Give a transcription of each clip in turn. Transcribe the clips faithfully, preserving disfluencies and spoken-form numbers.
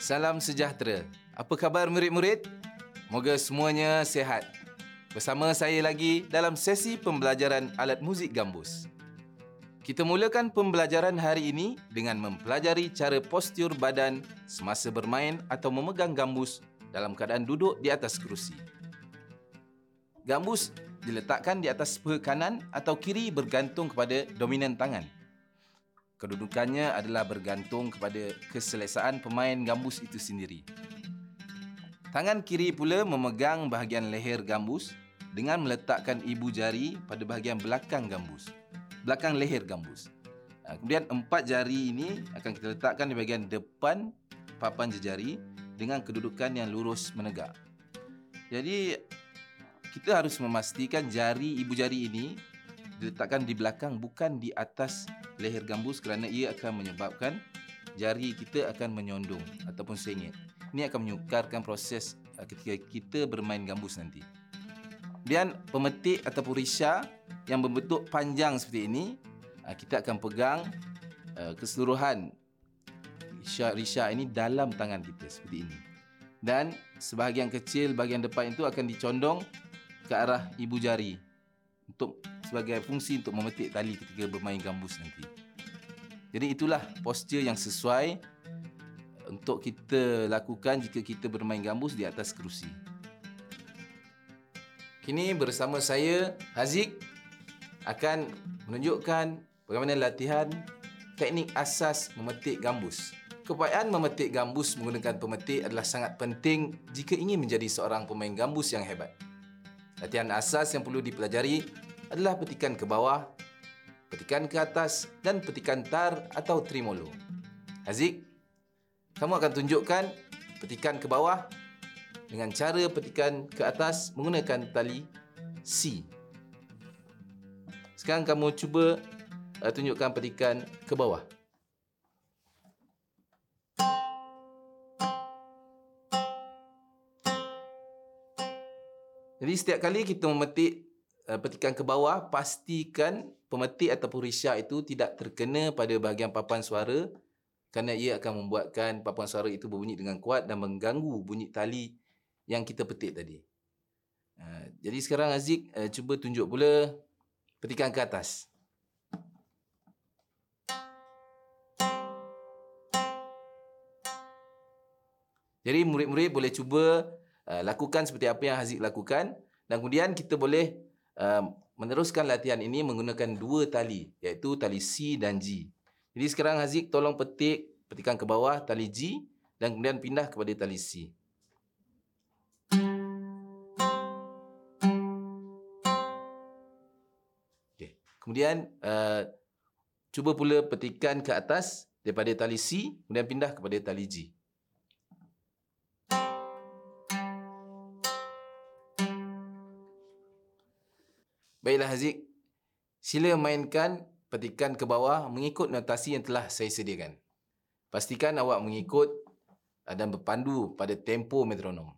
Salam sejahtera. Apa khabar murid-murid? Moga semuanya sihat. Bersama saya lagi dalam sesi pembelajaran alat muzik gambus. Kita mulakan pembelajaran hari ini dengan mempelajari cara postur badan semasa bermain atau memegang gambus dalam keadaan duduk di atas kerusi. Gambus diletakkan di atas paha kanan atau kiri bergantung kepada dominan tangan. Kedudukannya adalah bergantung kepada keselesaan pemain gambus itu sendiri. Tangan kiri pula memegang bahagian leher gambus dengan meletakkan ibu jari pada bahagian belakang gambus, belakang leher gambus. Kemudian empat jari ini akan kita letakkan di bahagian depan papan jejari dengan kedudukan yang lurus menegak. Jadi kita harus memastikan jari ibu jari ini diletakkan di belakang, bukan di atas leher gambus, kerana ia akan menyebabkan jari kita akan menyondong ataupun sengit. Ini akan menyukarkan proses ketika kita bermain gambus nanti. Kemudian pemetik ataupun risya yang berbentuk panjang seperti ini, kita akan pegang keseluruhan risya ini dalam tangan kita seperti ini. Dan sebahagian kecil bahagian depan itu akan dicondong ke arah ibu jari untuk sebagai fungsi untuk memetik tali ketika bermain gambus nanti. Jadi itulah postur yang sesuai untuk kita lakukan jika kita bermain gambus di atas kerusi. Kini bersama saya, Haziq, akan menunjukkan bagaimana latihan teknik asas memetik gambus. Kepayaan memetik gambus menggunakan pemetik adalah sangat penting jika ingin menjadi seorang pemain gambus yang hebat. Latihan asas yang perlu dipelajari adalah petikan ke bawah, petikan ke atas dan petikan tar atau tremolo. Haziq, kamu akan tunjukkan petikan ke bawah dengan cara petikan ke atas menggunakan tali C. Sekarang kamu cuba uh, tunjukkan petikan ke bawah. Jadi setiap kali kita memetik petikan ke bawah, pastikan pemetik ataupun risya itu tidak terkena pada bahagian papan suara, kerana ia akan membuatkan papan suara itu berbunyi dengan kuat dan mengganggu bunyi tali yang kita petik tadi. Jadi sekarang Aziz cuba tunjuk pula petikan ke atas. Jadi murid-murid boleh cuba lakukan seperti apa yang Aziz lakukan, dan kemudian kita boleh meneruskan latihan ini menggunakan dua tali, iaitu tali C dan G. Jadi sekarang Haziq tolong petik petikan ke bawah tali G dan kemudian pindah kepada tali C. Okay. Kemudian uh, cuba pula petikan ke atas daripada tali C kemudian pindah kepada tali G. Baiklah Haziq, sila mainkan petikan ke bawah mengikut notasi yang telah saya sediakan. Pastikan awak mengikut dan berpandu pada tempo metronom.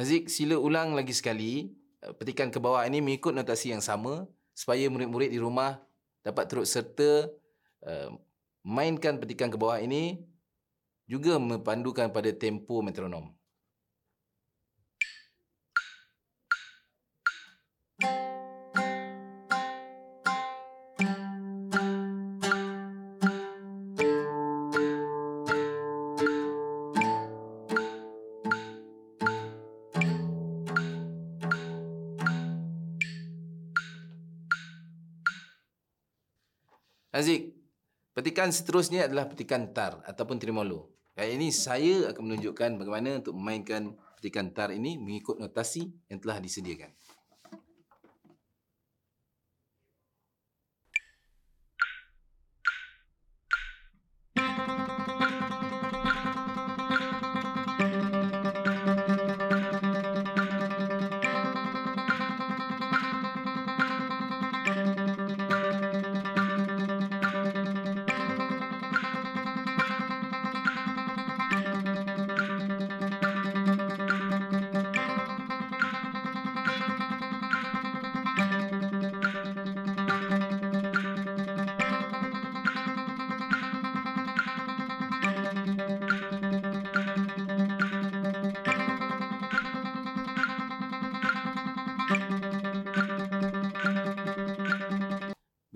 Haziq, sila ulang lagi sekali petikan ke bawah ini mengikut notasi yang sama supaya murid-murid di rumah dapat turut serta uh, mainkan petikan ke bawah ini juga memandukan pada tempo metronom. Haziq, petikan seterusnya adalah petikan tar ataupun tremolo. Kali ini saya akan menunjukkan bagaimana untuk memainkan petikan tar ini mengikut notasi yang telah disediakan.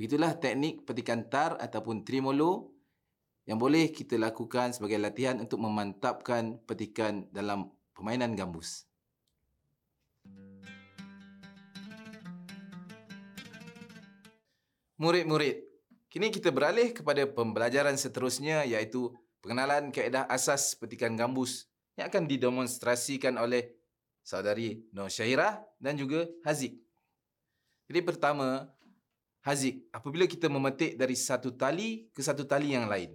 Begitulah teknik petikantar ataupun trimolo yang boleh kita lakukan sebagai latihan untuk memantapkan petikan dalam permainan gambus. Murid-murid, kini kita beralih kepada pembelajaran seterusnya iaitu pengenalan kaedah asas petikan gambus yang akan didemonstrasikan oleh saudari Noh Syairah dan juga Haziq. Jadi pertama, Haziq, apabila kita memetik dari satu tali ke satu tali yang lain,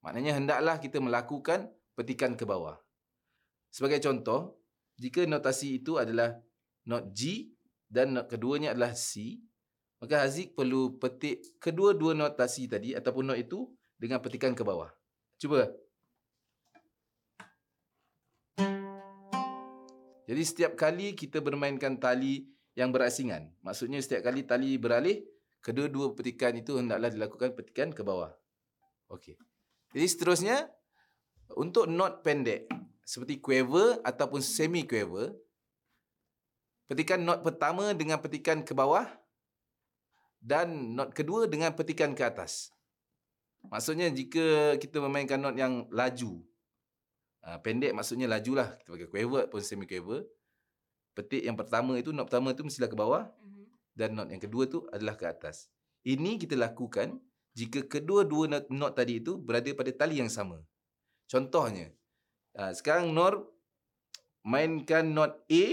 maknanya hendaklah kita melakukan petikan ke bawah. Sebagai contoh, jika notasi itu adalah not G dan not keduanya adalah C, maka Haziq perlu petik kedua-dua notasi tadi ataupun not itu dengan petikan ke bawah. Cuba. Jadi setiap kali kita bermainkan tali yang berasingan, maksudnya setiap kali tali beralih, kedua-dua petikan itu hendaklah dilakukan petikan ke bawah. Okey. Jadi seterusnya, untuk not pendek seperti quaver ataupun semi quaver, petikan not pertama dengan petikan ke bawah dan not kedua dengan petikan ke atas. Maksudnya jika kita memainkan not yang laju, Uh, pendek maksudnya lajulah, kita pakai quaver pun semi quaver. Petik yang pertama itu, not pertama itu mestilah ke bawah, uh-huh. dan not yang kedua tu adalah ke atas. Ini kita lakukan jika kedua-dua not, not tadi itu berada pada tali yang sama. Contohnya, uh, sekarang Nur mainkan not A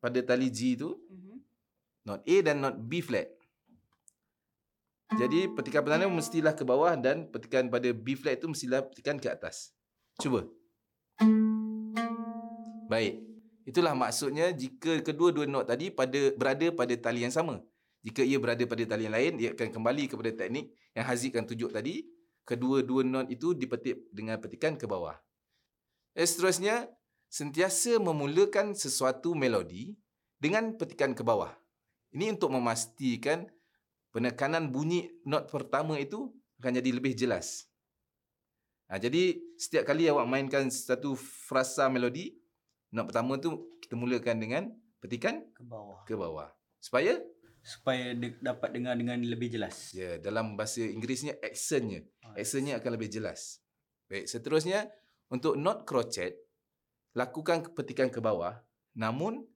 pada tali G itu, uh-huh. not A dan not B flat. Jadi petikan pertama mestilah ke bawah dan petikan pada B flat itu mestilah petikan ke atas. Cuba. Baik. Itulah maksudnya jika kedua-dua not tadi pada berada pada tali yang sama. Jika ia berada pada tali yang lain, ia akan kembali kepada teknik yang Haziq kan tunjuk tadi. Kedua-dua not itu dipetik dengan petikan ke bawah. Dan seterusnya, sentiasa memulakan sesuatu melodi dengan petikan ke bawah. Ini untuk memastikan penekanan bunyi not pertama itu akan jadi lebih jelas. Ha, jadi, setiap kali awak mainkan satu frasa melodi, not pertama tu kita mulakan dengan petikan ke bawah. Ke bawah. Supaya? Supaya de- dapat dengar dengan lebih jelas. Ya, dalam bahasa Inggerisnya, accentnya. Accentnya akan lebih jelas. Baik, seterusnya, untuk not crochet, lakukan petikan ke bawah. Namun,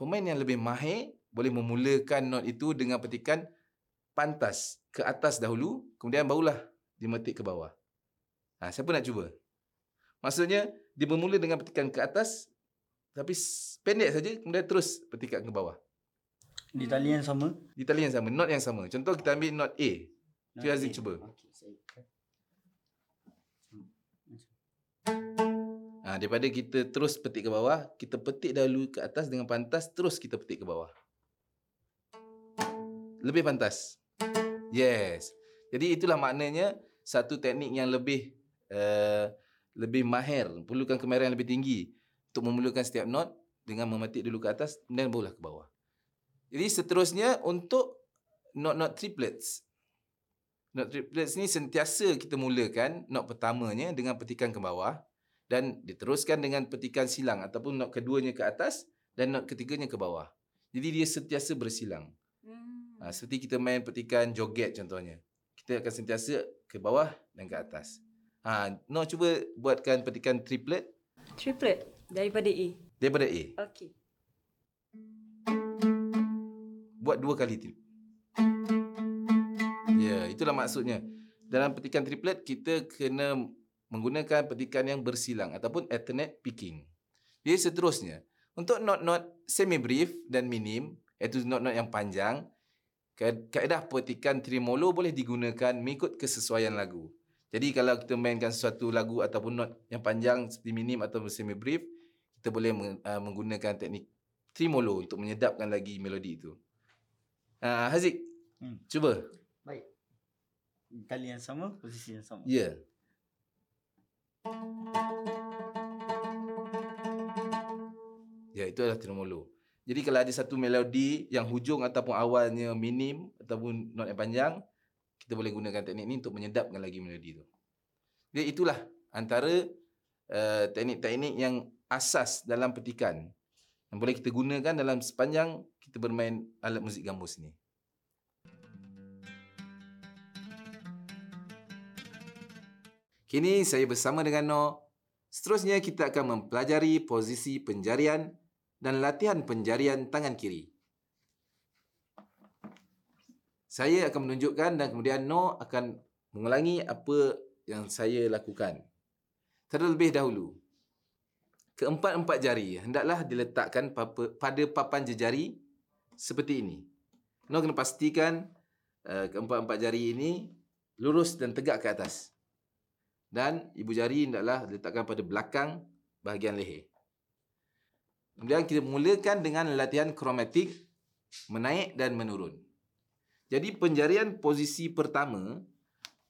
pemain yang lebih mahir boleh memulakan not itu dengan petikan pantas ke atas dahulu, kemudian barulah dimetik ke bawah. Ha, siapa nak cuba? Maksudnya, dia bermula dengan petikan ke atas, tapi pendek saja, kemudian terus petikan ke bawah. Di tali yang sama? Di tali yang sama, not yang sama. Contoh, kita ambil not A. Cik Aziz cuba. Ha, daripada kita terus petik ke bawah, kita petik dahulu ke atas dengan pantas, terus kita petik ke bawah. Lebih pantas. Yes. Jadi, itulah maknanya satu teknik yang lebih... Uh, lebih mahir, perlukan kemahiran yang lebih tinggi untuk memulakan setiap not dengan memetik dulu ke atas, kemudian barulah ke bawah. Jadi seterusnya untuk not-not triplets. Not triplets ni sentiasa kita mulakan not pertamanya dengan petikan ke bawah dan diteruskan dengan petikan silang ataupun not keduanya ke atas dan not ketiganya ke bawah. Jadi dia sentiasa bersilang. Hmm. Ha, seperti kita main petikan joget contohnya. Kita akan sentiasa ke bawah dan ke atas. Ha, Noh cuba buatkan petikan triplet. Triplet daripada A. Daripada A. Okey. Buat dua kali triplet. Ya, yeah, itulah maksudnya. Dalam petikan triplet kita kena menggunakan petikan yang bersilang ataupun alternate picking. Jadi seterusnya, untuk not-not semi brief dan minim, iaitu not-not yang panjang, kaedah petikan trimolo boleh digunakan mengikut kesesuaian lagu. Jadi kalau kita mainkan sesuatu lagu ataupun not yang panjang seperti minim atau semi brief, kita boleh menggunakan teknik trimolo untuk menyedapkan lagi melodi itu. Uh, Haziq, hmm. cuba. Baik. Tali yang sama, posisi yang sama. Ya. Yeah. Ya, yeah, itu adalah trimolo. Jadi kalau ada satu melodi yang hujung ataupun awalnya minim ataupun not yang panjang, kita boleh gunakan teknik ni untuk menyedapkan lagi melodi tu. Jadi itulah antara uh, teknik-teknik yang asas dalam petikan yang boleh kita gunakan dalam sepanjang kita bermain alat muzik gambus ni. Kini saya bersama dengan Noh. Seterusnya kita akan mempelajari posisi penjarian dan latihan penjarian tangan kiri. Saya akan menunjukkan dan kemudian Noh akan mengulangi apa yang saya lakukan. Terlebih dahulu, keempat-empat jari hendaklah diletakkan pada papan jejari seperti ini. Noh kena pastikan uh, keempat-empat jari ini lurus dan tegak ke atas. Dan ibu jari hendaklah diletakkan pada belakang bahagian leher. Kemudian kita mulakan dengan latihan kromatik menaik dan menurun. Jadi penjarian posisi pertama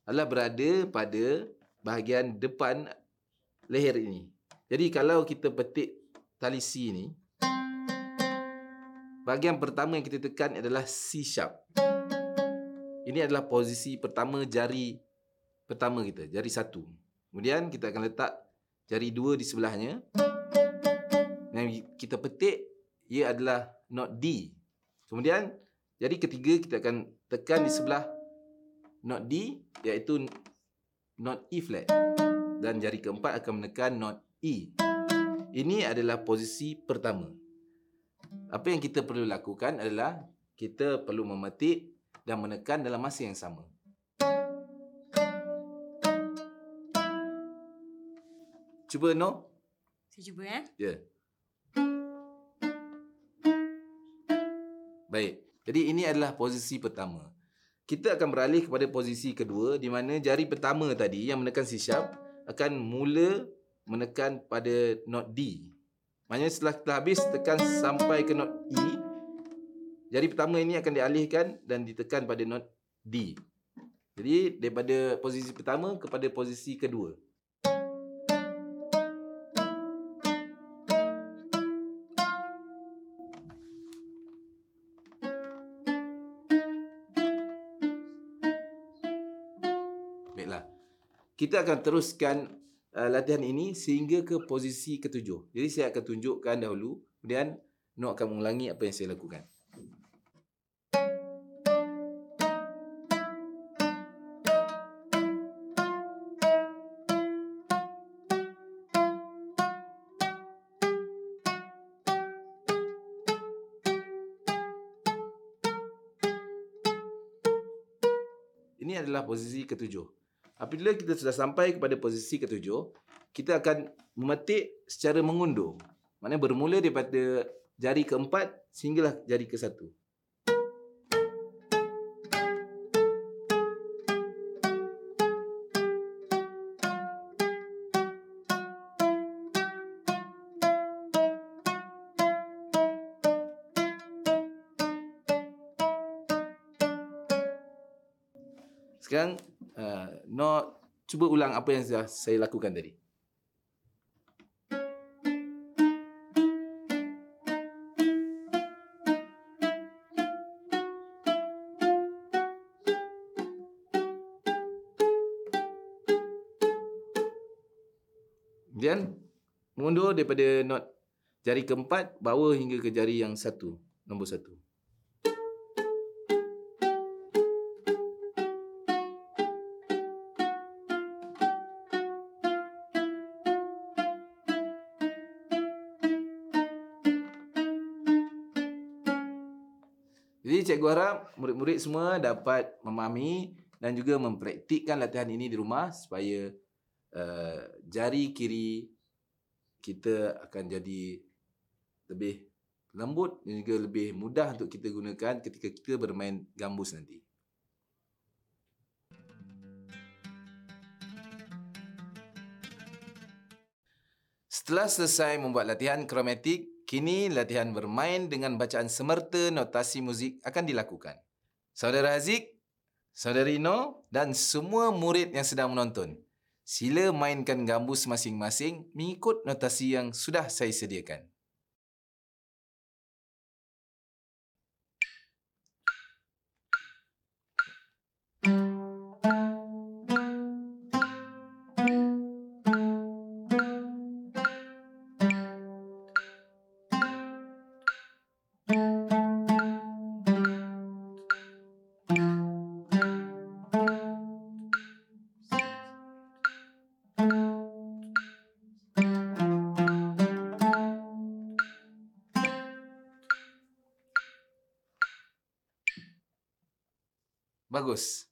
adalah berada pada bahagian depan leher ini. Jadi kalau kita petik tali C ni, bahagian pertama yang kita tekan adalah C sharp. Ini adalah posisi pertama jari pertama kita, jari satu. Kemudian kita akan letak jari dua di sebelahnya. Dan kita petik, ia adalah not D. Kemudian jari ketiga kita akan tekan di sebelah not D, iaitu not E flat. Dan jari keempat akan menekan not E. Ini adalah posisi pertama. Apa yang kita perlu lakukan adalah kita perlu memetik dan menekan dalam masa yang sama. Cuba, Noh. Saya cuba, eh? Ya. Yeah. Baik. Jadi, ini adalah posisi pertama. Kita akan beralih kepada posisi kedua, di mana jari pertama tadi yang menekan C sharp akan mula menekan pada not D. Maksudnya setelah kita habis tekan sampai ke not E, jari pertama ini akan dialihkan dan ditekan pada not D. Jadi daripada posisi pertama kepada posisi kedua. Baiklah, kita akan teruskan Uh, latihan ini sehingga ke posisi ketujuh. Jadi saya akan tunjukkan dahulu, kemudian Noh akan mengulangi apa yang saya lakukan. Ini adalah posisi ketujuh. Apabila kita sudah sampai kepada posisi ketujuh, kita akan memetik secara mengundur. Maknanya bermula daripada jari keempat sehinggalah jari ke satu. Sekarang, uh, Noh cuba ulang apa yang saya, saya lakukan tadi. Kemudian, mundur daripada not jari keempat, bawa hingga ke jari yang satu, nombor satu. Jadi cikgu harap murid-murid semua dapat memahami dan juga mempraktikkan latihan ini di rumah supaya uh, jari kiri kita akan jadi lebih lembut dan juga lebih mudah untuk kita gunakan ketika kita bermain gambus nanti. Setelah selesai membuat latihan kromatik, kini, latihan bermain dengan bacaan semerta notasi muzik akan dilakukan. Saudara Haziq, Saudari Noh dan semua murid yang sedang menonton, sila mainkan gambus masing-masing mengikut notasi yang sudah saya sediakan. Bagus.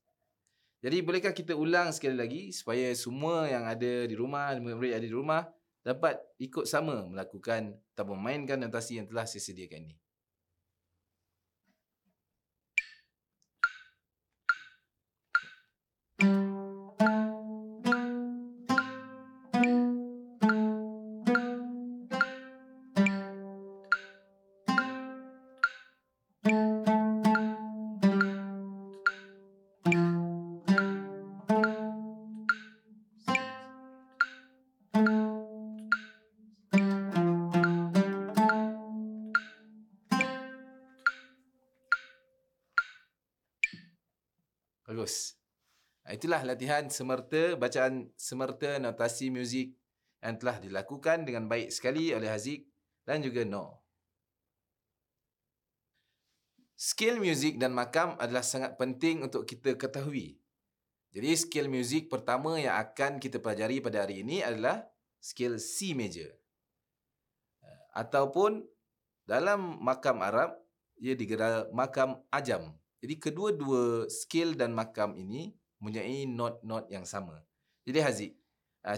Jadi bolehkah kita ulang sekali lagi supaya semua yang ada di rumah, murid ada di rumah dapat ikut sama melakukan atau memainkan notasi yang telah saya sediakan ini. Itulah latihan semerta, bacaan semerta notasi muzik yang telah dilakukan dengan baik sekali oleh Haziq dan juga Noh. Skill muzik dan makam adalah sangat penting untuk kita ketahui. Jadi skill muzik pertama yang akan kita pelajari pada hari ini adalah skill C major. Ataupun dalam makam Arab, ia digelar makam ajam. Jadi kedua-dua skill dan makam ini mempunyai not-not yang sama. Jadi Haziq,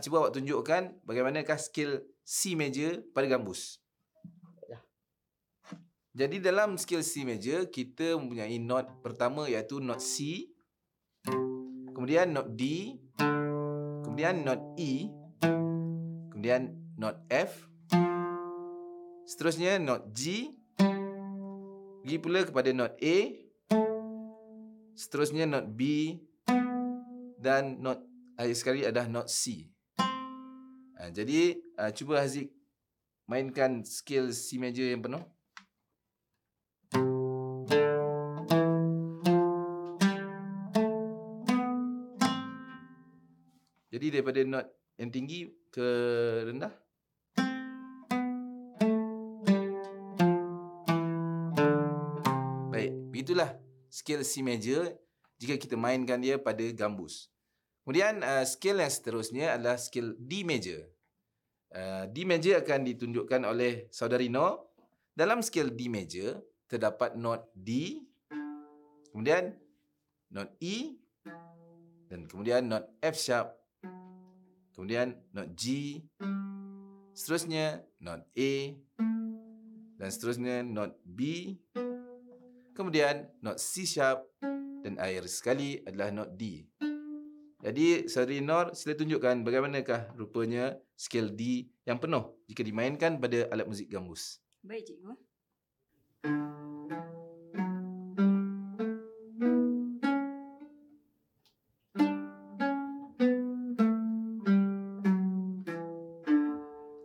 cuba awak tunjukkan bagaimanakah skill C major pada gambus. Jadi dalam skill C major, kita mempunyai not pertama iaitu not C, kemudian not D, kemudian not E, kemudian not F, seterusnya not G, pergi pula kepada not A, seterusnya not B, dan not akhir sekali adalah not C. Ha, jadi ha, cuba Haziq mainkan skill C major yang penuh. Jadi daripada not yang tinggi ke rendah. Baik, begitulah skill C major jika kita mainkan dia pada gambus. Kemudian uh, skill yang seterusnya adalah skill D major. Uh, D major akan ditunjukkan oleh saudari Noh. Dalam skill D major terdapat not D, kemudian not E, dan kemudian not F sharp, kemudian not G, seterusnya not A, dan seterusnya not B, kemudian not C sharp, dan akhir sekali adalah not D. Jadi, saudari Noh, sila tunjukkan bagaimanakah rupanya skill D yang penuh jika dimainkan pada alat muzik gambus. Baik, cikgu.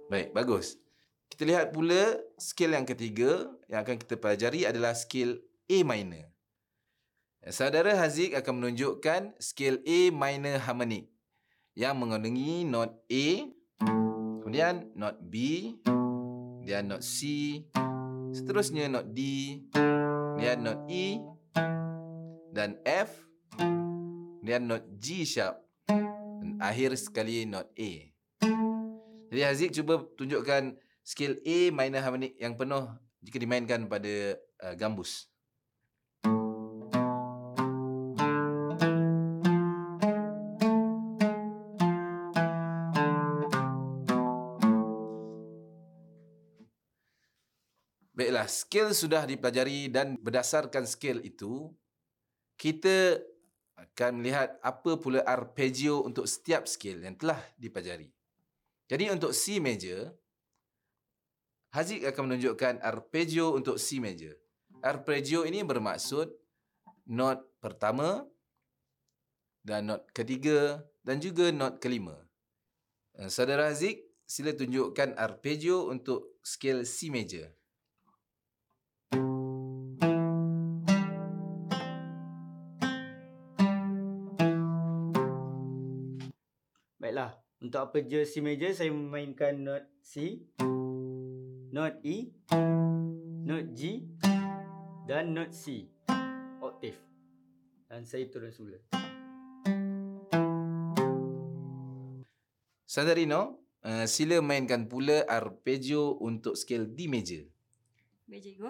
Baik, bagus. Kita lihat pula skill yang ketiga yang akan kita pelajari adalah skill A minor. Saudara Haziq akan menunjukkan skill A minor harmonic yang mengandungi not A, kemudian not B, kemudian not C, seterusnya not D, kemudian not E, dan F, kemudian not G sharp, dan akhir sekali not A. Jadi Haziq cuba tunjukkan skill A minor harmonic yang penuh jika dimainkan pada uh, gambus. Baiklah, skill sudah dipelajari dan berdasarkan skill itu, kita akan melihat apa pula arpeggio untuk setiap skill yang telah dipelajari. Jadi untuk C major, Haziq akan menunjukkan arpeggio untuk C major. Arpeggio ini bermaksud not pertama dan not ketiga dan juga not kelima. Saudara Haziq, sila tunjukkan arpeggio untuk skill C major. Baiklah, untuk arpeggio C major saya memainkan not C, not E, not G dan not C oktav. Dan saya turun semula. Saudari Noh, uh, sila mainkan pula arpeggio untuk skill D major. Baik, cikgu.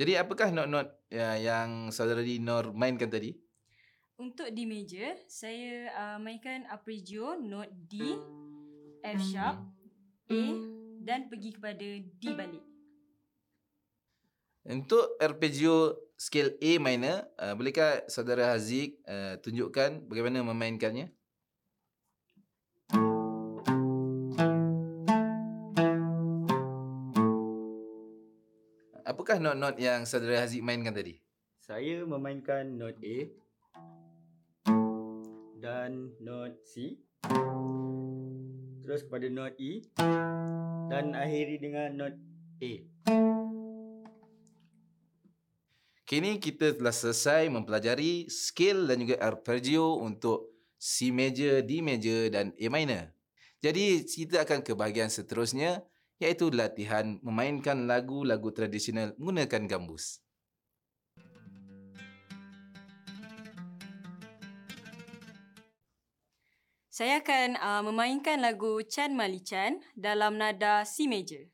Jadi apakah not-not uh, yang saudara Nur mainkan tadi? Untuk di meja, saya uh, mainkan arpeggio, note D, F sharp, A dan pergi kepada D balik. Untuk arpeggio scale A minor, uh, bolehkah saudara Haziq uh, tunjukkan bagaimana memainkannya? Apakah not-not yang saudara Haziq mainkan tadi? Saya memainkan note A dan note C, terus kepada note E dan akhiri dengan note A. Kini kita telah selesai mempelajari scale dan juga arpeggio untuk C major, D major dan A minor. Jadi kita akan ke bahagian seterusnya, iaitu latihan memainkan lagu-lagu tradisional menggunakan gambus. Saya akan uh, memainkan lagu Chan Mali Chan dalam nada C major.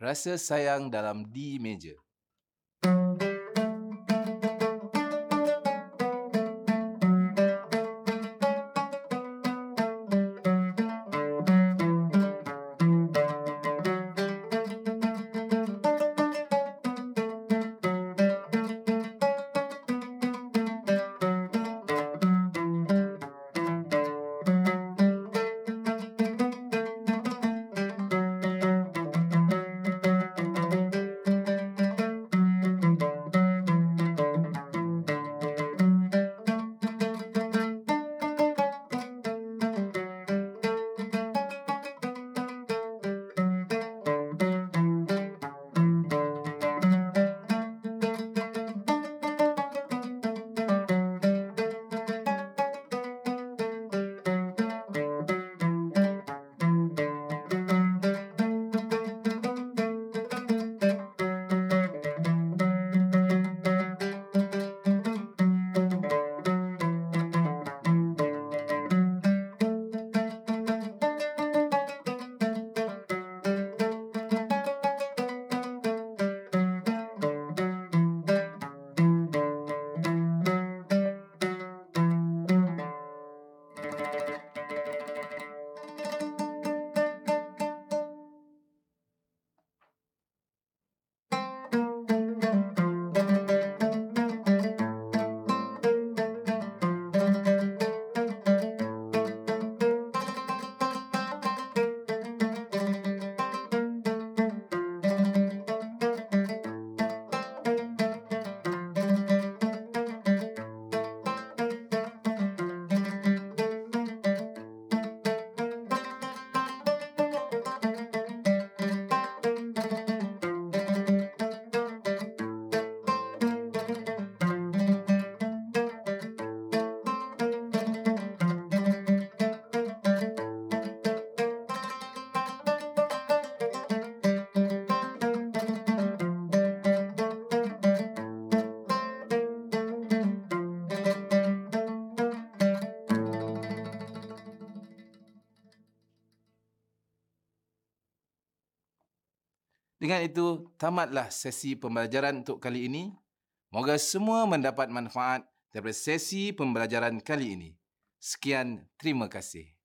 Rasa Sayang dalam D major. Dengan itu, tamatlah sesi pembelajaran untuk kali ini. Moga semua mendapat manfaat daripada sesi pembelajaran kali ini. Sekian, terima kasih.